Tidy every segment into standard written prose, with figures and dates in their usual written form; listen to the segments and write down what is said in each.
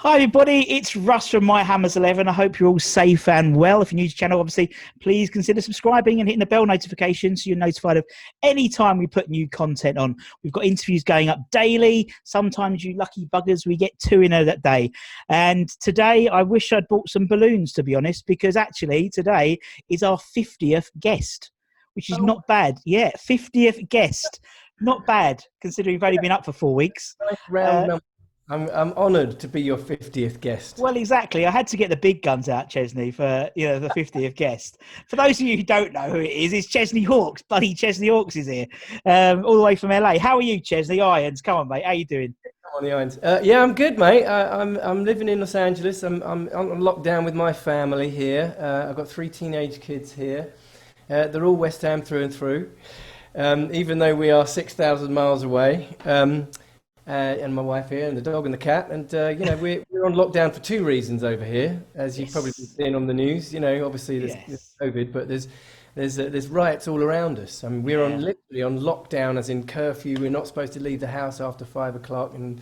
Hi everybody, it's Russ from My Hammers 11. I hope you're all safe and well. If you're new to the channel, obviously, please consider subscribing and hitting the bell notification so you're notified of any time we put new content on. We've got interviews going up daily. Sometimes, you lucky buggers, we get two in that day. And today, I wish I'd bought some balloons, to be honest, because actually today is our 50th guest, which is not bad. Yeah, 50th guest. Not bad, considering we've only been up for 4 weeks. I'm honoured to be your 50th guest. Well, exactly. I had to get the big guns out, Chesney, for the 50th guest. For those of you who don't know who it is, it's Chesney Hawkes. Bloody Chesney Hawkes is here, all the way from LA. How are you, Chesney? Irons, come on, mate. How you doing? Come on, the Irons. Yeah, I'm good, mate. I'm living in Los Angeles. I'm on lockdown with my family here. I've got three teenage kids here. They're all West Ham through and through, even though we are 6,000 miles away. And my wife here, and the dog and the cat, and we're on lockdown for two reasons over here, as you've probably been seeing on the news. Obviously there's, COVID, but there's riots all around us. I mean, we're on literally on lockdown, as in curfew. We're not supposed to leave the house after 5 o'clock, and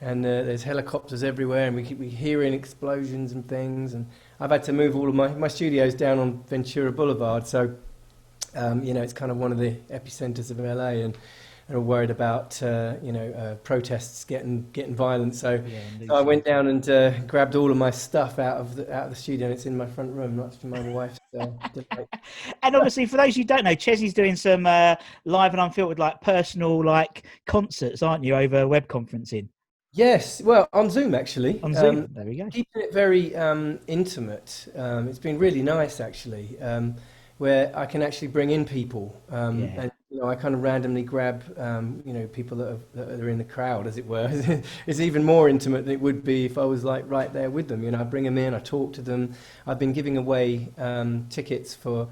there's helicopters everywhere, and we're hearing explosions and things. And I've had to move all of my studios down on Ventura Boulevard, so it's kind of one of the epicenters of LA, and are worried about protests getting violent. So I went down and grabbed all of my stuff out of the studio, and it's in my front room, not to my wife's. And obviously, for those who don't know, Chesney's doing some live and unfiltered, personal, concerts, aren't you, over web conferencing? Yes, well, on Zoom actually. On Zoom, there we go. Keeping it very intimate. It's been really nice actually, where I can actually bring in people and. I kind of randomly grab, people that are in the crowd, as it were. It's even more intimate than it would be if I was right there with them. I bring them in, I talk to them. I've been giving away tickets for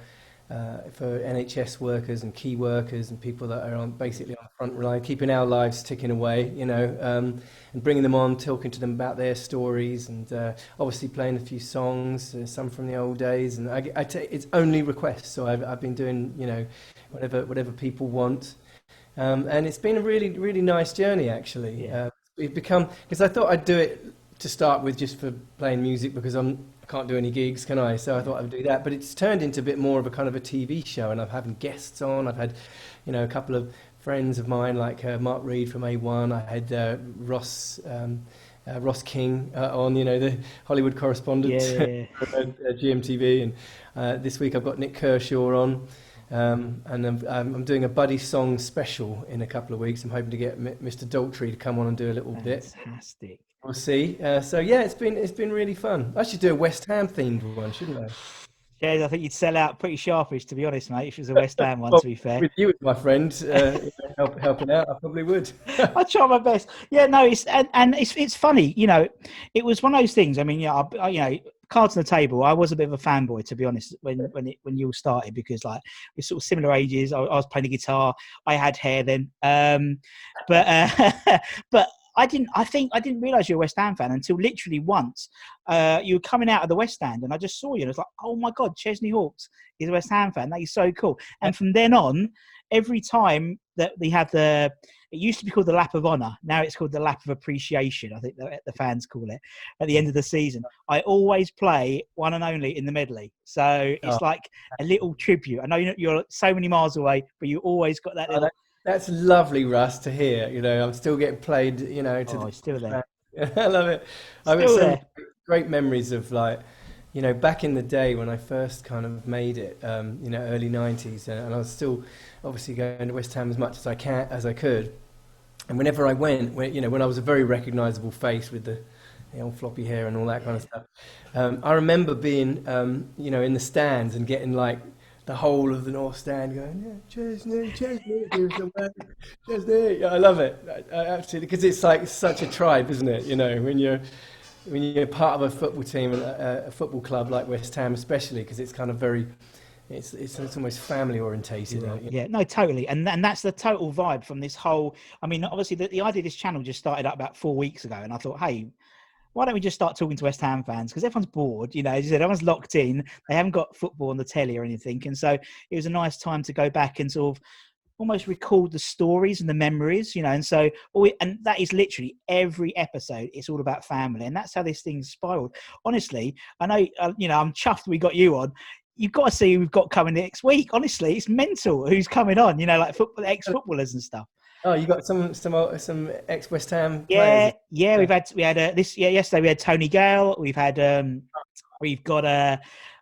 NHS workers and key workers and people that are basically on the front line, keeping our lives ticking away, and bringing them on, talking to them about their stories, and obviously playing a few songs, some from the old days. And it's only requests, so I've been doing, whatever people want, and it's been a really, really nice journey actually. We've become, because I thought I'd do it to start with just for playing music, because I can't do any gigs, can I? So I thought I'd do that, but it's turned into a bit more of a kind of a TV show, and I've had guests on. I've had a couple of friends of mine, like Mark Reed from A1. I had Ross King on, the Hollywood correspondent from GMTV, and this week I've got Nik Kershaw on. And I'm doing a buddy song special in a couple of weeks. I'm hoping to get Mr. Daltrey to come on and do a little bit. Fantastic. We'll see. It's been really fun. I should do a West Ham themed one, shouldn't I? Yeah, I think you'd sell out pretty sharpish, to be honest, mate, if it was a West Ham one, to be fair. With you, my friend, helping out, I probably would. I try my best. Yeah, no, it's funny, it was one of those things. I mean, cards on the table, I was a bit of a fanboy, to be honest, when you all started, because we're sort of similar ages. I was playing the guitar, I had hair then, but I didn't realise you're a West Ham fan until literally once you were coming out of the West Stand and I just saw you and I was like, oh my God, Chesney Hawkes is a West Ham fan. That is so cool. And from then on, every time that we had the, it used to be called the lap of honour. Now it's called the lap of appreciation. I think the fans call it at the end of the season. I always play One and Only in the medley. So it's like a little tribute. I know you're so many miles away, but you always got that little... That's lovely, Russ, to hear. You know, I'm still getting played, you know. It's still there. I love it. Still I've got some great memories of, like, you know, back in the day when I first kind of made it, you know, early 90s. And I was still obviously going to West Ham as much as I could. And whenever I went, when I was a very recognisable face with the old floppy hair and all that kind of stuff, I remember being, you know, in the stands and getting, like, the whole of the North Stand going, yeah, Chesney, give us away, Chesney. Yeah, I love it, I absolutely, because it's like such a tribe, isn't it? You know, when you're part of a football team, a football club like West Ham, especially, because it's kind of very, it's almost family orientated. Yeah. You know? Yeah, no, totally, and that's the total vibe from this whole. I mean, obviously, the idea of this channel just started up about 4 weeks ago, and I thought, hey, why don't we just start talking to West Ham fans? Because everyone's bored, you know, as you said, everyone's locked in. They haven't got football on the telly or anything. And so it was a nice time to go back and sort of almost recall the stories and the memories, you know. And so, and that is literally every episode. It's all about family. And that's how this thing spiraled. Honestly, I know, you know, I'm chuffed we got you on. You've got to see who we've got coming next week. Honestly, it's mental who's coming on, you know, like ex-footballers and stuff. Oh, you got some ex-West Ham players. Yeah. We had this. Yeah, yesterday we had Tony Gale. We've got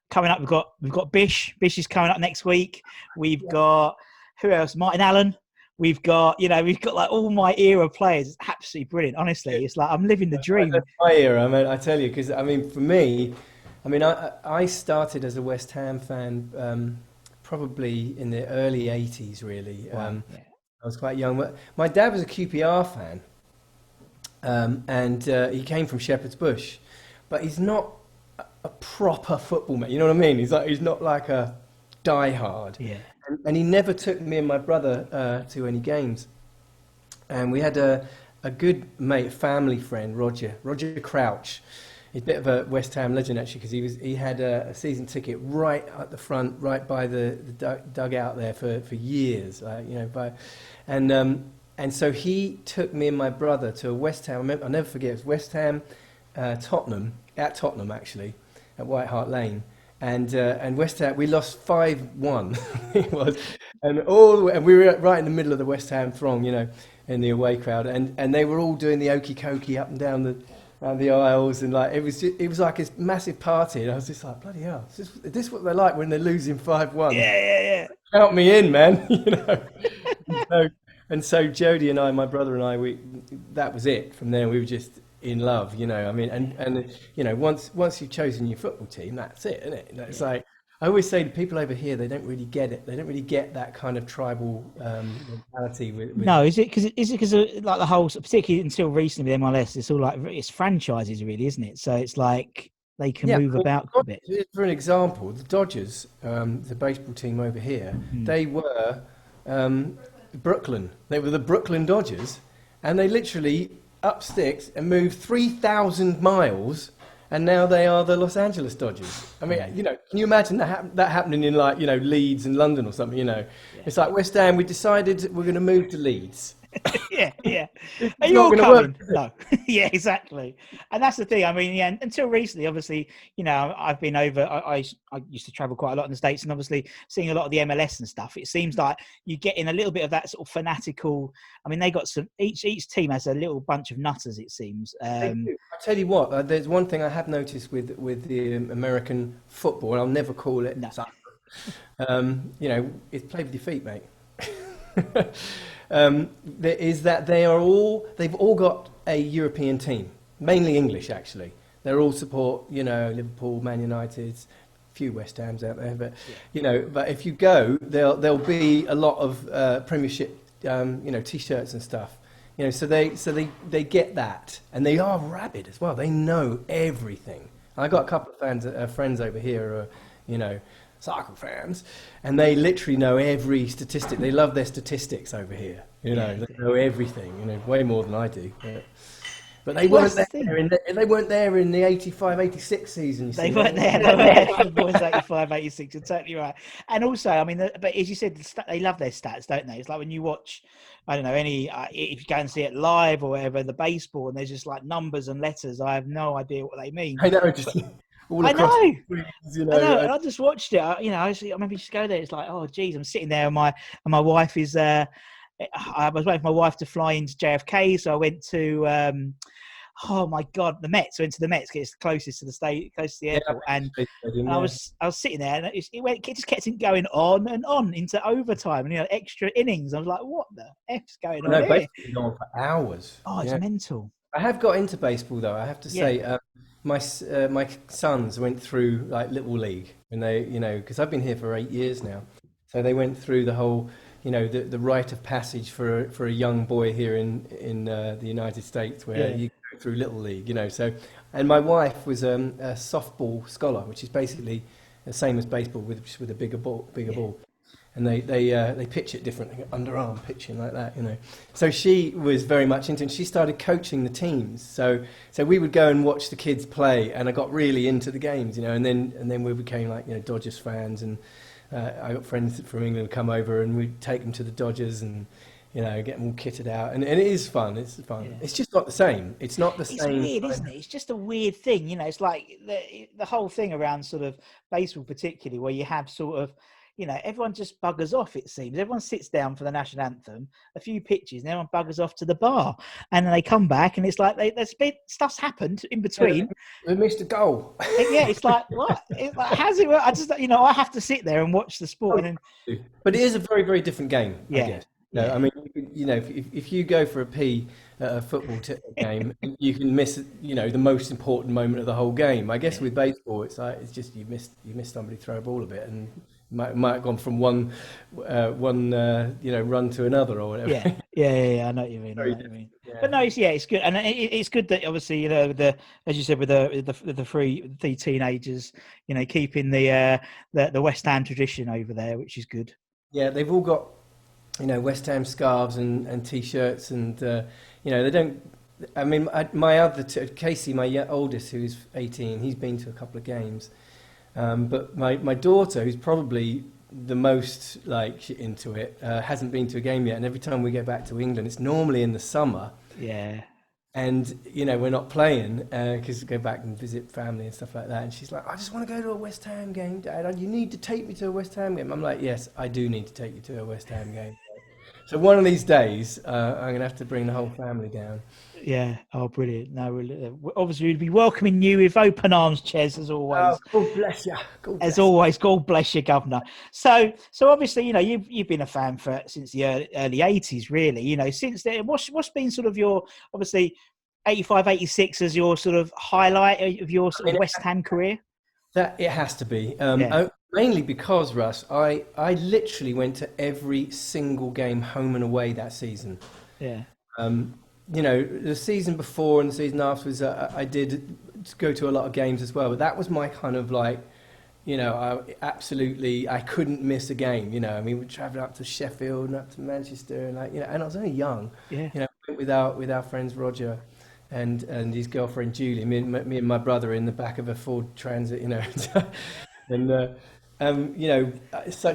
coming up. We've got Bish. Bish is coming up next week. We've got who else? Martin Allen. We've got like all my era players. It's absolutely brilliant. Honestly, it's like I'm living the dream. That's my era. I mean, I tell you, because I mean, for me, I mean, I started as a West Ham fan probably in the early '80s, really. Wow. I was quite young, but my dad was a QPR fan, and he came from Shepherd's Bush, but he's not a proper football man. You know what I mean? He's not like a diehard. Yeah. And he never took me and my brother to any games. And we had a good mate, family friend, Roger Crouch. He's a bit of a West Ham legend actually, because he had a season ticket right at the front, right by the dugout there for years, you know. And so he took me and my brother to a West Ham. I'll never forget. It was West Ham, Tottenham, at Tottenham actually, at White Hart Lane, and West Ham. We lost 5-1. It was, and we were right in the middle of the West Ham throng, you know, in the away crowd, and they were all doing the okey cokey up and down the aisles, and like it was like this massive party, and I was just like, bloody hell, is this what they're like when they're losing 5-1? Yeah. Count me in, man. You know. and so Jody and I, my brother and I, that was it. From there, we were just in love, you know. I mean, and you know, once you've chosen your football team, that's it, isn't it? It's like I always say to people over here, they don't really get it. They don't really get that kind of tribal mentality. No, is it because like the whole, particularly until recently with MLS, it's all like it's franchises, really, isn't it? So it's like they can move about a bit. For an example, the Dodgers, the baseball team over here, they were Brooklyn. They were the Brooklyn Dodgers, and they literally up sticks and moved 3,000 miles. And now they are the Los Angeles Dodgers. I mean, you know, can you imagine that happening in, like, you know, Leeds and London or something, you know? Yeah. It's like, West Ham, we decided we're going to move to Leeds. Yeah. Are you all coming? No. Yeah, exactly. And that's the thing. I mean, yeah, until recently, obviously, you know, I've been over, I used to travel quite a lot in the States, and obviously seeing a lot of the MLS and stuff, it seems like you get in a little bit of that sort of fanatical. I mean, they got some, each team has a little bunch of nutters, it seems. I tell you what, there's one thing I have noticed with the American football, and I'll never call it. No. You know, it's play with your feet, mate. Is that they've all got a European team, mainly English actually. They're all support, you know, Liverpool, Man United, a few West Hams out there, but you know, but if you go, there'll be a lot of Premiership, you know, T-shirts and stuff, you know. So they get that, and they are rabid as well. They know everything. I got a couple of friends over here who are, you know, soccer fans, and they literally know every statistic. They love their statistics over here. You know, they know everything. You know, way more than I do. But they weren't there. They weren't there in the 85-86 season. They weren't there. They weren't there. Boys 85-86. You're totally right. And also, I mean, but as you said, they love their stats, don't they? It's like when you watch, I don't know, any if you go and see it live or whatever, the baseball, and there's just like numbers and letters. I have no idea what they mean. I know. Just all across. I know. Things, you know. I know. And I just watched it. I remember you just go there. It's like, oh, geez, I'm sitting there, and my wife is. I was waiting for my wife to fly into JFK, so I went to the Mets. I went to the Mets because it's closest to the state, close to the airport, and I was sitting there, and it just kept going on and on into overtime, and extra innings. I was like, what the f's going on here? Baseball's gone for hours. Oh, it's mental. I have got into baseball though. I have to say, my sons went through like Little League, and they, because I've been here for 8 years now, so they went through the whole. The rite of passage for a young boy here in the United States, where you go through Little League, So, and my wife was a softball scholar, which is basically the same as baseball with a bigger ball, and they pitch it differently, underarm pitching like that, So she was very much into it. And she started coaching the teams, so we would go and watch the kids play, and I got really into the games, and then we became like Dodgers fans and. I got friends from England come over, and we'd take them to the Dodgers and, get them all kitted out. And it is fun. It's fun. Yeah. It's just not the same. It's weird, isn't it? It's just a weird thing. It's like the whole thing around sort of baseball particularly, where you have sort of, everyone just buggers off, it seems. Everyone sits down for the national anthem, a few pitches, and everyone buggers off to the bar. And then they come back, and it's like stuff's happened in between. We missed a goal. It's like, what? It's like, how's it work? I just, I have to sit there and watch the sport. But it is a very, very different game, I guess. No, I mean, if you go for a pee at a football game, you can miss, the most important moment of the whole game. I guess with baseball, it's like, it's just you missed somebody throw a ball a bit, and might have gone from one run to another or whatever. Yeah. I know what you mean. Yeah. But no, it's good, and it's good that obviously as you said, with the three teenagers, keeping the West Ham tradition over there, which is good. Yeah, they've all got West Ham scarves and t-shirts, and they don't. I mean, my other two, Casey, my oldest, who's 18, he's been to a couple of games. But my daughter, who's probably the most into it, hasn't been to a game yet. And every time we go back to England, it's normally in the summer. Yeah. And we're not playing because we go back and visit family and stuff like that. And she's like, I just want to go to a West Ham game, Dad. You need to take me to a West Ham game. I'm like, yes, I do need to take you to a West Ham game. So one of these days, I'm going to have to bring the whole family down. Yeah. Oh, brilliant. No, obviously, we'd be welcoming you with open arms, Ches, as always. Oh, God bless you. As always, God bless you, Governor. So obviously, you've been a fan since the early 80s, really. Since then, what's been sort of your, obviously, 85-86 as your sort of highlight of your sort of West Ham career? That it has to be. Mainly because, Russ, I literally went to every single game home and away that season. Yeah. The season before and the season after was, I did go to a lot of games as well. But that was my kind of I couldn't miss a game. I mean, we traveled up to Sheffield and up to Manchester and and I was only young. Yeah. Went with our friends Roger and his girlfriend Julie, me and my brother in the back of a Ford Transit. And I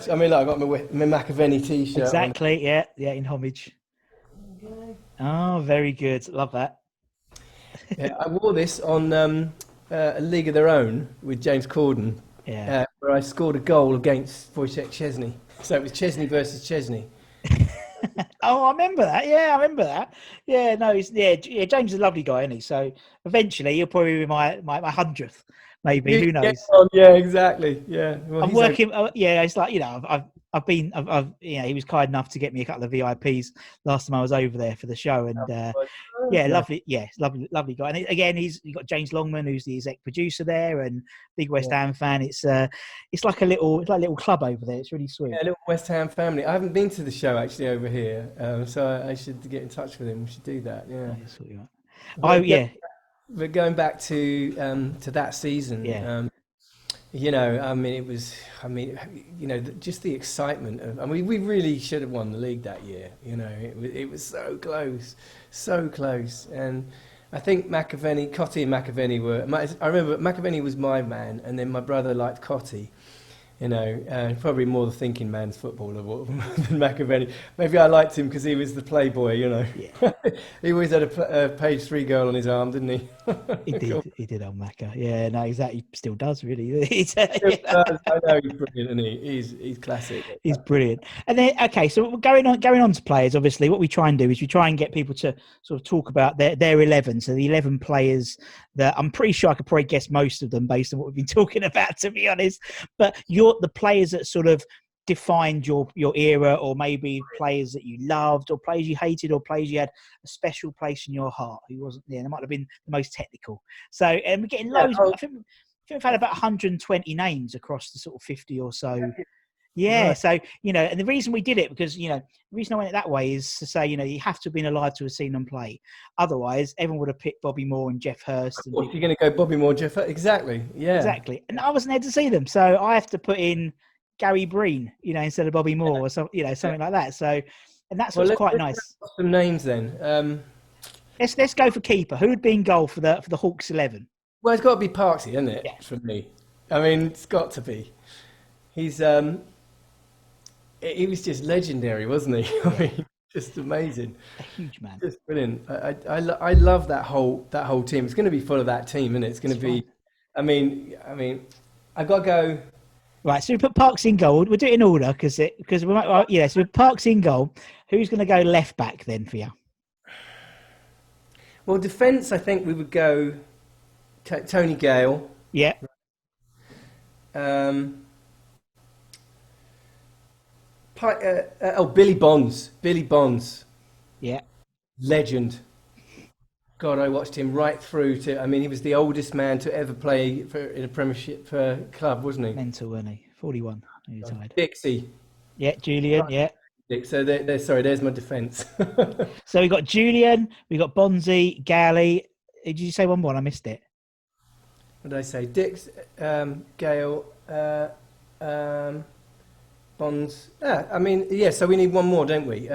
got my McAvennie T-shirt. Exactly, in homage. Okay. Oh, very good, love that. Yeah, I wore this on a League of Their Own with James Corden. Yeah. Where I scored a goal against Wojciech Szczęsny. So it was Chesney versus Chesney. Oh, I remember that. Yeah, I remember that. Yeah, no, James is a lovely guy, isn't he? So eventually, he'll probably be my 100th. Maybe, who knows? Yeah, exactly. Yeah, well, I'm working. It's like he was kind enough to get me a couple of VIPs last time I was over there for the show, and lovely. Yeah, lovely, lovely guy. And again, you've got James Longman, who's the exec producer there, and big West Ham fan. It's like a little club over there. It's really sweet. Yeah, a little West Ham family. I haven't been to the show actually over here, so I should get in touch with him. We should do that. Yeah. But going back to that season, I mean, it was I mean, you know, just the excitement of, I mean, we really should have won the league that year. You know, it was so close. And I think Cottee and McAvennie were, I remember McAvennie was my man, and then my brother liked Cottee. You know, probably more the thinking man's footballer than McAvennie. Maybe I liked him because he was the playboy, you know. Yeah. He always had a page 3 girl on his arm, didn't he? He did, old Macca. Yeah, no, exactly. He still does, really. He still does. I know, he's brilliant, isn't he? He's classic. He's brilliant. And then, okay, so going on to players, obviously, what we try and do is we try and get people to sort of talk about their 11. So the 11 players that I'm pretty sure I could probably guess most of them based on what we've been talking about, to be honest. But the players that sort of defined your era, or maybe players that you loved, or players you hated, or players you had a special place in your heart who wasn't there. That might have been the most technical. So, and we're getting loads. Yeah, I think we've had about 120 names across the sort of 50 or so. Yeah, right. So, you know, and the reason we did it, because, you know, the reason I went it that way is to say, you know, you have to have been alive to have seen them play. Otherwise, everyone would have picked Bobby Moore and Geoff Hurst. Of course, you're going to go Bobby Moore, Geoff Hurst. Exactly, yeah. Exactly. And I wasn't there to see them, so I have to put in Gary Breen, you know, instead of Bobby Moore, or something like that. So, and that's what's quite nice. Some names then. Let's go for keeper. Who would be in goal for the Hawks 11? Well, it's got to be Parksy, isn't it, for me? I mean, it's got to be. He's... He was just legendary, wasn't he? I mean, just amazing. A huge man. Just brilliant. I love that whole team. It's going to be full of that team, isn't it? It's going to be. I mean, I've got to go. Right, so we put Parks in goal. We'll do it in order because we might. Yeah, so Parks in goal. Who's going to go left back then for you? Well, defence. I think we would go Tony Gale. Yeah. Billy Bonds. Billy Bonds. Yeah. Legend. God, I watched him right through to... I mean, he was the oldest man to ever play in a Premiership club, wasn't he? Mental, wasn't he? 41. He retired. Dixie. Yeah, Julian, yeah. So, there's my defence. So, we got Julian, we got Bonzi, Galley. Did you say one more? I missed it. What did I say? Dix, Gale, Bonds. So we need one more, don't we?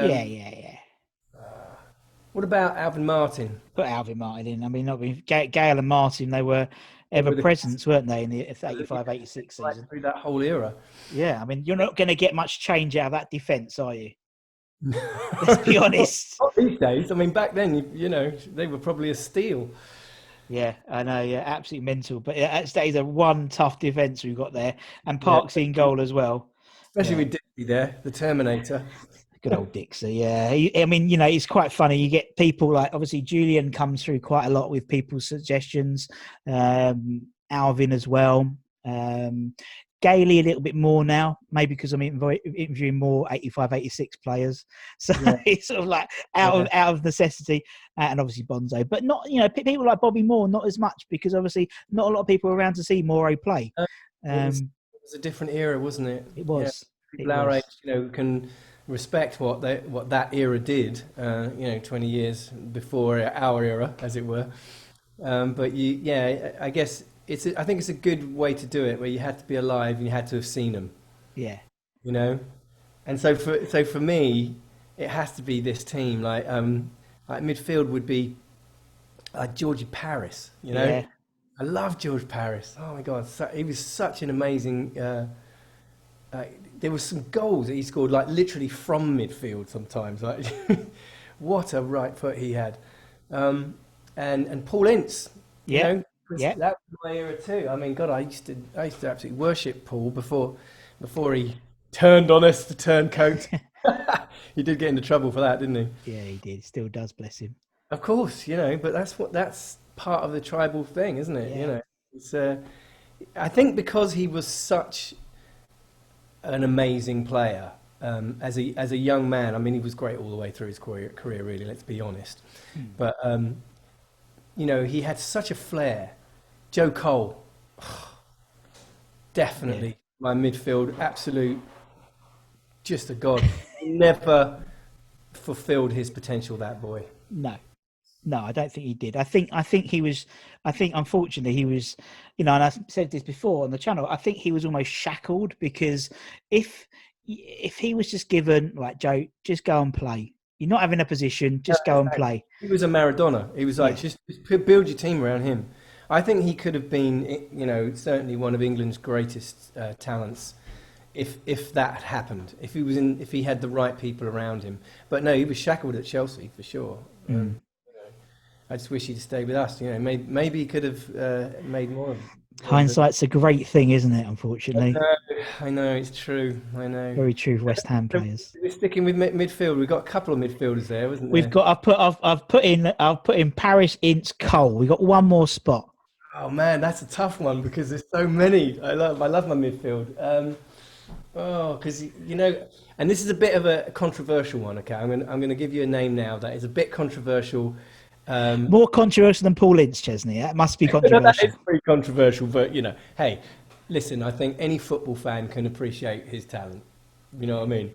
What about Alvin Martin? Put Alvin Martin in. I mean, Gale and Martin, they were ever-present, weren't they, in the 85-86 season? Right through that whole era. Yeah, I mean, you're not going to get much change out of that defence, are you? Let's be honest. Not these days. I mean, back then, you know, they were probably a steal. Yeah, I know. Yeah, absolutely mental. But that is a one tough defence we've got there. And Parks in goal as well. Especially with Dixie there, the Terminator. Good old Dixie, yeah. I mean, you know, it's quite funny. You get people like, obviously, Julian comes through quite a lot with people's suggestions. Alvin as well. Gailey a little bit more now, maybe because I'm interviewing more 85-86 players. So it's sort of like out of necessity. And obviously Bonzo. But not, you know, people like Bobby Moore, not as much, because obviously not a lot of people are around to see Moore play. It was a different era, wasn't it? It was. Yeah, people our age, you know, can respect what that era did. 20 years before our era, as it were. I guess I think it's a good way to do it, where you had to be alive and you had to have seen them. Yeah. You know, and so for me, it has to be this team. Like midfield would be Georgie Parris. You know. Yeah. I love George Parris. Oh my God, he was such an amazing. There were some goals that he scored, like literally from midfield sometimes. Like, what a right foot he had, and Paul Ince. Yeah, that was my era too. I mean, God, I used to absolutely worship Paul before he turned on us, the turncoat. He did get into trouble for that, didn't he? Yeah, he did. Still does, bless him. Of course, you know, but that's part of the tribal thing, isn't it? Yeah. You know, it's I think because he was such an amazing player as a young man. I mean, he was great all the way through his career really, let's be honest. But you know, he had such a flair. Joe Cole, definitely my midfield absolute, just a god. Never fulfilled his potential, that boy. No. No, I don't think he did. I think unfortunately he was, you know, and I said this before on the channel, I think he was almost shackled, because if he was just given, like, Joe, just go and play. You're not having a position, just go and play. He was a Maradona. He was like, just build your team around him. I think he could have been, you know, certainly one of England's greatest talents if that had happened, if he had the right people around him. But no, he was shackled at Chelsea for sure. I just wish he'd stay with us. You know, maybe he could have made more of it. Hindsight's a great thing, isn't it, unfortunately? I know, it's true. I know. Very true, West Ham players. We're sticking with midfield. We've got a couple of midfielders there, isn't there? I've put in Parris, Ince, Cole. We've got one more spot. Oh man, that's a tough one because there's so many. I love my midfield. Because, you know, and this is a bit of a controversial one, okay? I'm going to give you a name now that is a bit controversial. More controversial than Paul Ince, Chesney. That must be controversial. That is pretty controversial, but, you know, hey, listen, I think any football fan can appreciate his talent. You know what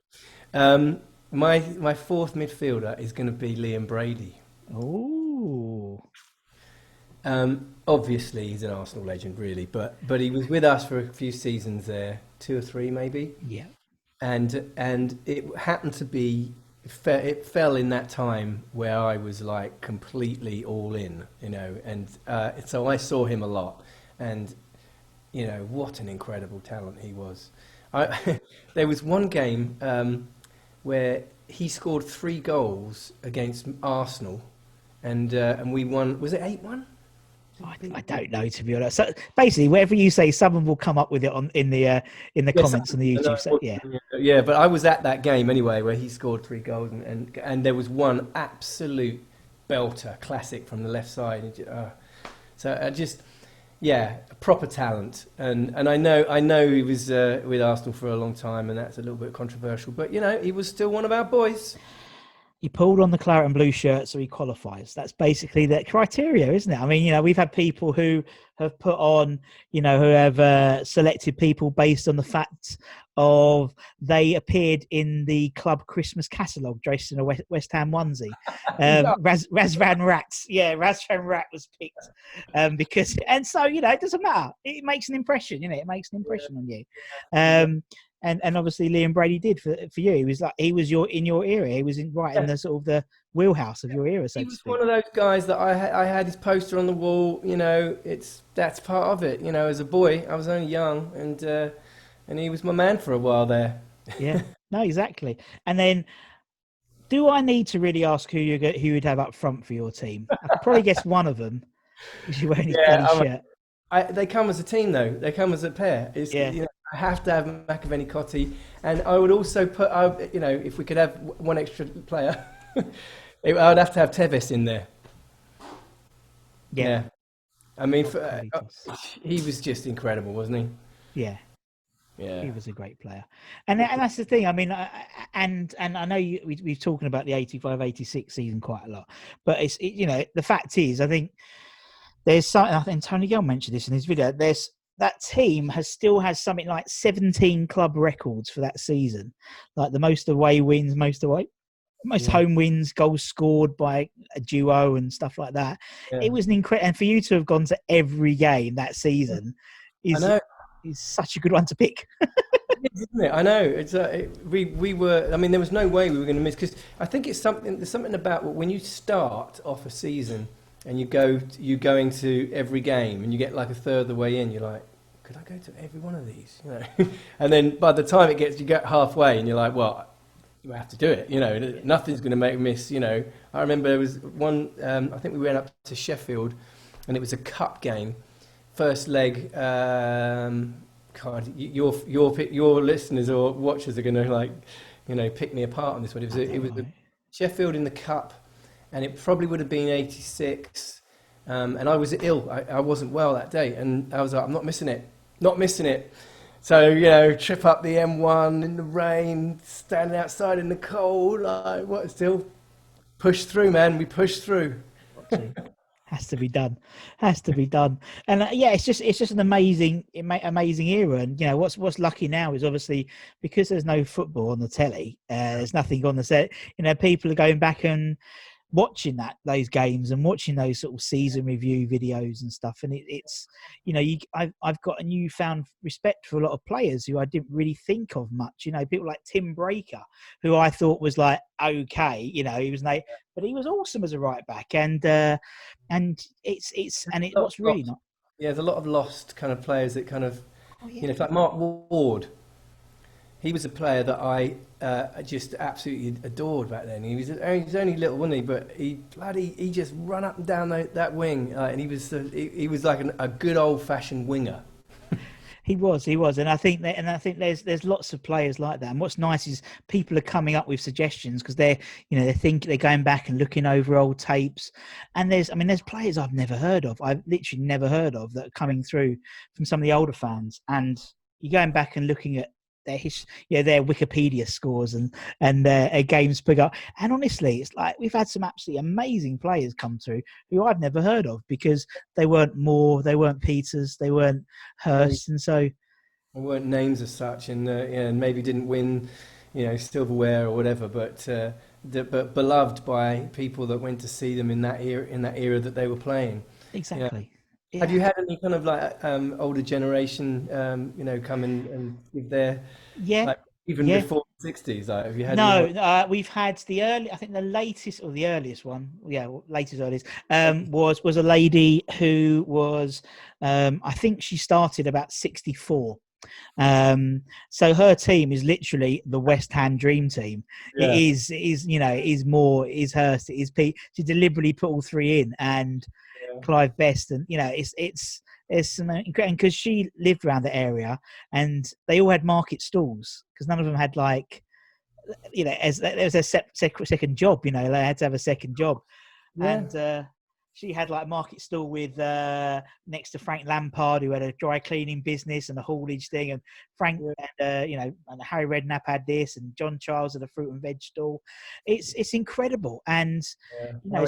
I mean? My fourth midfielder is going to be Liam Brady. Oh. Obviously, he's an Arsenal legend, really, but he was with us for a few seasons there, 2 or 3 maybe. Yeah. And it happened to be... It fell in that time where I was like completely all in, you know, and so I saw him a lot, and you know what an incredible talent he was. There was one game where he scored 3 goals against Arsenal, and we won. Was it 8-1? I don't know, to be honest. So basically, wherever you say, someone will come up with it in the comments on the YouTube. So, yeah. But I was at that game anyway, where he scored 3 goals, and there was one absolute belter, classic from the left side. Proper talent, and I know he was with Arsenal for a long time, and that's a little bit controversial, but you know he was still one of our boys. He pulled on the claret and blue shirt, so he qualifies. That's basically the criteria, isn't it? I mean, you know, we've had people who have put on, you know, who have selected people based on the fact of they appeared in the club Christmas catalogue dressed in a West Ham onesie. Razvan Rat. Yeah, Razvan Rat was picked because... And so, you know, it doesn't matter. It makes an impression, you know, on you. And obviously Liam Brady did for you. He was like in your era. He was in the sort of the wheelhouse of your era. So he was one of those guys that I had his poster on the wall. You know, that's part of it. You know, as a boy, I was only young, and he was my man for a while there. Yeah, no, exactly. And then, do I need to really ask who you'd have up front for your team? I probably guess one of them. Because you're wearing his bloody shirt. They come as a team, though. They come as a pair. You know, I have to have McAvennie, Cottee, and I would also put, you know, if we could have one extra player, I would have to have Tevez in there. Yeah. I mean, he was just incredible, wasn't he? Yeah. Yeah. He was a great player. And that's the thing. I mean, and I know we've talking about the 85-86 season quite a lot, but it's you know, the fact is, I think there's something, I think Tony Gale mentioned this in his video, that team still has something like 17 club records for that season, like the most away wins, home wins, goals scored by a duo and stuff like that. Yeah. It was an incredible, and for you to have gone to every game that season is such a good one to pick. Isn't it? I know. It's we were. I mean, there was no way we were going to miss, because I think it's something. There's something about when you start off a season. And you're going to every game, and you get like a third of the way in. You're like, could I go to every one of these? You know, and then by the time you get halfway, and you're like, well, you have to do it. You know, nothing's going to make me miss. You know, I remember there was one. I think we went up to Sheffield, and it was a cup game, first leg. God, your listeners or watchers are going to like, you know, pick me apart on this one. It was Sheffield in the cup. And it probably would have been 86. And I was ill. I wasn't well that day. And I was like, I'm not missing it. Not missing it. So, you know, trip up the M1 in the rain, standing outside in the cold. Like, what? Still push through, man. We pushed through. Has to be done. And it's just an amazing era. And you know what's lucky now is obviously because there's no football on the telly. There's nothing on the set. You know, people are going back and watching those games and watching those sort of season review videos and stuff. And it's, you know, I've got a newfound respect for a lot of players who I didn't really think of much. You know, people like Tim Breaker, who I thought was like, okay, you know, he was late, but he was awesome as a right back. And what's really not. Yeah, there's a lot of lost kind of players that kind of, you know, it's like Mark Ward. He was a player that I just absolutely adored back then. He was only little, wasn't he? But he just ran up and down that wing, and he was like a good old-fashioned winger. He was, and I think that, and I think there's lots of players like that. And what's nice is people are coming up with suggestions because they're going back and looking over old tapes. And there's players I've literally never heard of that are coming through from some of the older fans, and you're going back and looking at their Wikipedia scores and their games pick up. And honestly, it's like we've had some absolutely amazing players come through who I've never heard of because they weren't Moore, they weren't Peters, they weren't Hurst, and so they weren't names as such, and maybe didn't win, you know, silverware or whatever, but beloved by people that went to see them in that era that they were playing. Exactly. You know? Yeah. Have you had any kind of like older generation, you know, come and give their before the '60s? Like, have you had? No, we've had the latest, was a lady who was, I think she started about 64. So her team is literally the West Ham dream team. Yeah. It is, you know, it is Moore, it is Hurst, it is Pete. She deliberately put all three in and. Clive Best, and you know it's some incredible, because she lived around the area and they all had market stalls because none of them had, like, you know, as there was a second job, you know, they had to have a second job. Yeah. And she had like a market stall with next to Frank Lampard, who had a dry cleaning business and a haulage thing, and Frank and you know, and Harry Redknapp had this, and John Charles had a fruit and veg stall. It's incredible, and you know,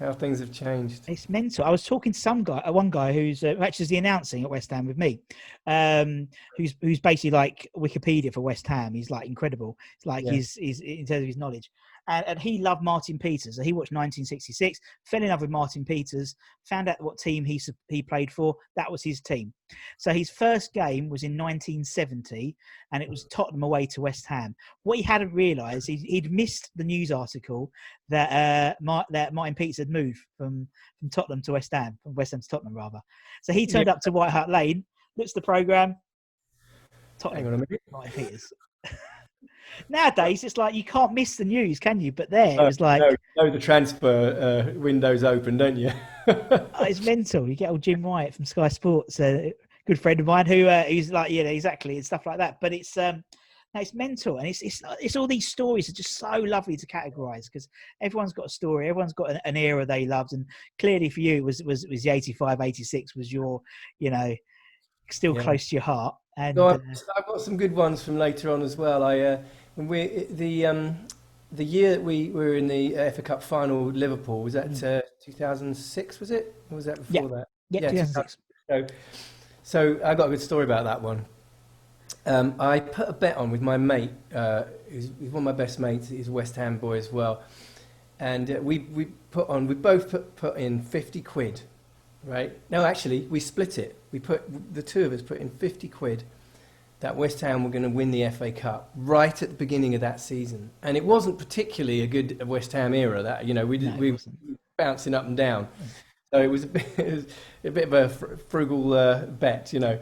how things have changed. It's mental. I was talking to one guy who's actually announcing at West Ham with me, who's basically like Wikipedia for West Ham. He's like incredible. It's like he's in terms of his knowledge. And he loved Martin Peters. So he watched 1966, fell in love with Martin Peters, found out what team he played for. That was his team. So his first game was in 1970, and it was Tottenham away to West Ham. What he hadn't realised, he'd missed the news article that that Martin Peters had moved from Tottenham to West Ham, from West Ham to Tottenham rather. So he turned up to White Hart Lane, looks at the programme, Tottenham, hang on a minute, Martin Peters. Nowadays, it's like you can't miss the news, can you? But there, it was like... No, the transfer window's open, don't you? It's mental. You get old Jim Wyatt from Sky Sports, a good friend of mine, who's like, you know, exactly, and stuff like that. But it's mental. And it's all these stories are just so lovely to categorise because everyone's got a story. Everyone's got an era they loved. And clearly for you, it was the 85, 86 was your, you know, still close to your heart. And, no, I've got some good ones from later on as well. The year that we were in the FA Cup final with Liverpool, was that 2006, was it? Or was that before that? Yeah, 2006. So I got a good story about that one. I put a bet on with my mate, who's one of my best mates, he's a West Ham boy as well. And we both put in 50 quid. Right. No, actually, we split it. The two of us put in 50 quid that West Ham were going to win the FA Cup right at the beginning of that season. And it wasn't particularly a good West Ham era. That, you know, we were bouncing up and down. So it was a bit of a frugal bet, you know.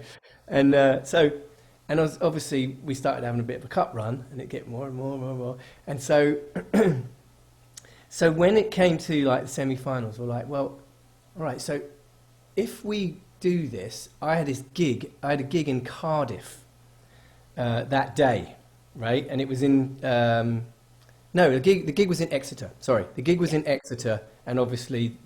And obviously we started having a bit of a cup run, and it get more and more and more and more. And so, so when it came to like the semi-finals, we're like, well, all right, so. If we do this, I had a gig in Cardiff that day, right? And it was in, the gig was in Exeter. Sorry, the gig was in Exeter, and obviously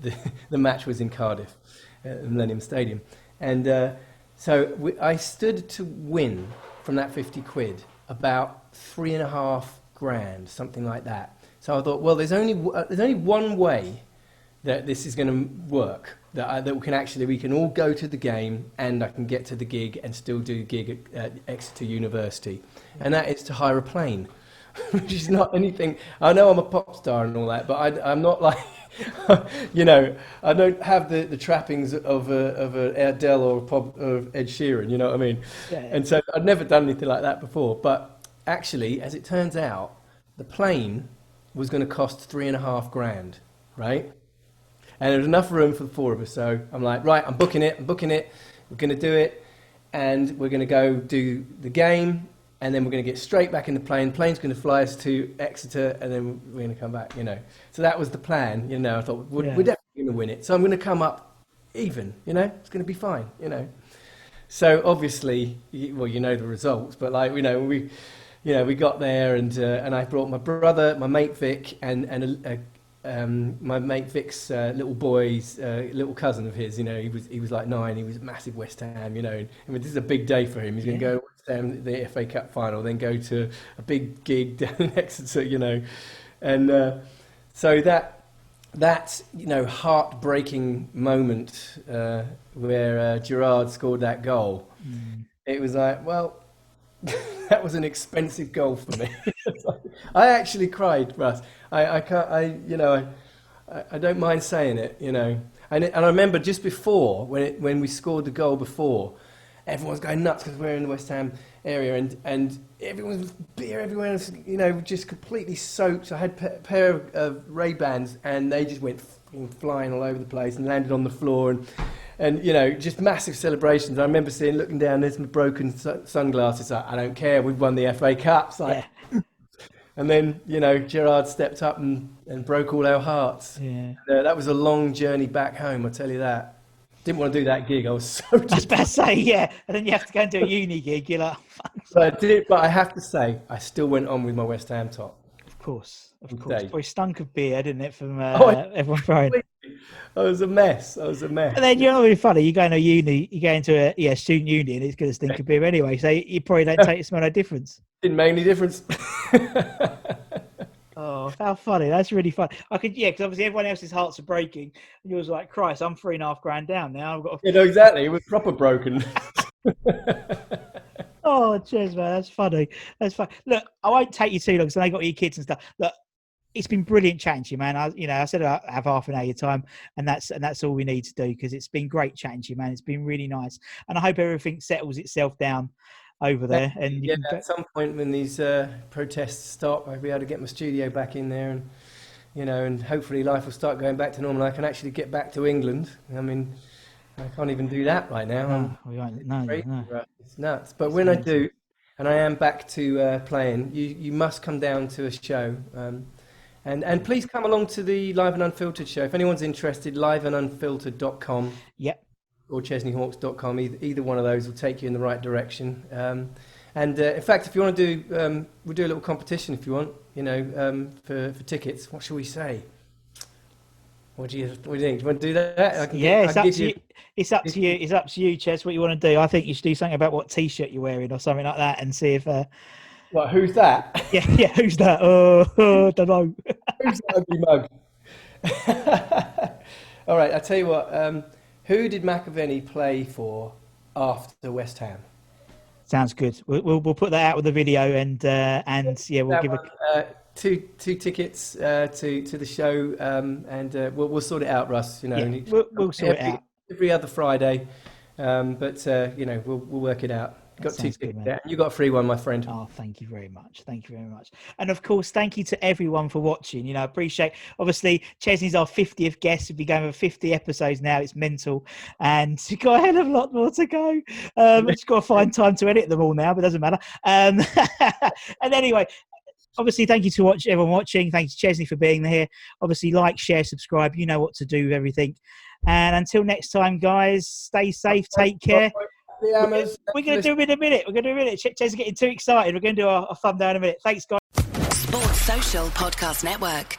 the match was in Cardiff, Millennium Stadium. And I stood to win from that 50 quid about $3,500, something like that. So I thought, well, there's only one way that this is going to work. That we can all go to the game, and I can get to the gig and still do the gig at Exeter University, and that is to hire a plane. which is not anything. I know I'm a pop star and all that, but I'm not like, you know, I don't have the trappings of an Adele or of Ed Sheeran, you know what I mean? Yeah, yeah. And so I'd never done anything like that before. But actually, as it turns out, the plane was going to cost $3,500, right? And there was enough room for the four of us. So I'm like, right, I'm booking it. We're going to do it. And we're going to go do the game. And then we're going to get straight back in the plane. Plane's going to fly us to Exeter, and then we're going to come back, you know. So that was the plan, you know. I thought, we're definitely going to win it. So I'm going to come up even, you know. It's going to be fine, you know. So obviously, well, you know the results. But, like, you know, we got there, and I brought my brother, my mate Vic, and my mate Vic's little boy's little cousin of his. You know, he was like 9. He was massive West Ham, you know. I mean, this is a big day for him. He's going to go the FA Cup final, then go to a big gig down in Exeter, you know, and so that you know, heartbreaking moment where Gerrard scored that goal, it was like, well, that was an expensive goal for me. I actually cried, Russ. I don't mind saying it, you know, and I remember just before when we scored the goal before. Everyone's going nuts because we're in the West Ham area, and everyone's beer everywhere, you know, just completely soaked. I had a pair of Ray-Bans, and they just went flying all over the place and landed on the floor, and you know, just massive celebrations. I remember looking down, there's my broken sunglasses. Like, I don't care, we've won the FA Cup. Like, yeah. And then, you know, Gerrard stepped up and broke all our hearts. Yeah. That was a long journey back home, I tell you that. Didn't want to do that gig. I was so disappointed. I was about to say, yeah, and then you have to go and do a uni gig. You're like, fuck. So I did it, but I have to say, I still went on with my West Ham top. Of course. Boy, stunk of beer, didn't it? From everyone throwing. I was a mess. And then, you know, really funny. You go into a student uni, and it's going to stink of beer anyway. So you probably don't take it. Smell no difference. Didn't make any difference. Oh, how funny. That's really funny. I could, yeah, because obviously everyone else's hearts are breaking. And yours are like, Christ, I'm $3,500 down now. I've got to... Yeah, no, exactly. It was proper broken. Oh, cheers, man. That's funny. That's funny. Look, I won't take you too long because I got your kids and stuff. Look, it's been brilliant chatting to you, man. I said I have half an hour of your time, and that's all we need to do because it's been great chatting to you, man. It's been really nice. And I hope everything settles itself down over there, and yeah, at some point when these protests stop, I'll be able to get my studio back in there, and you know, and hopefully life will start going back to normal. I can actually get back to England. I mean, I can't even do that right now. No. It's nuts. But when I do, and I am back to playing, you must come down to a show, and please come along to the Live and Unfiltered show if anyone's interested. liveandunfiltered.com. Yep. Or ChesneyHawkes.com, either one of those will take you in the right direction. And in fact, if you want to do, we'll do a little competition if you want, you know, for tickets. What shall we say? What do you think? Do you want to do that? It's up to you, Ches. What you want to do? I think you should do something about what T-shirt you're wearing or something like that, and see if. Well, who's that? Yeah. Who's that? Oh, don't know. Who's that ugly mug? All right, I tell you what. Who did McAvennie play for after West Ham? Sounds good. We'll put that out with the video, and we'll give two tickets to the show, and we'll sort it out, Russ. You know, yeah, we'll sort it out every other Friday, but you know, we'll work it out. Got two tickets there. You got a free one, my friend. Oh, thank you very much. And of course, thank you to everyone for watching. You know, I appreciate, obviously, Chesney's our 50th guest. We'll be going over 50 episodes now. It's mental, and we've got a hell of a lot more to go. Just got to find time to edit them all now, but it doesn't matter. And anyway, obviously, thank you to everyone watching. Thanks, Chesney, for being here. Obviously, like, share, subscribe. You know what to do with everything. And until next time, guys, stay safe, take care. We're going to do it in a minute. Chesney's getting too excited. We're going to do our thumbnail in a minute. Thanks, guys. Sports Social Podcast Network.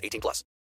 18+.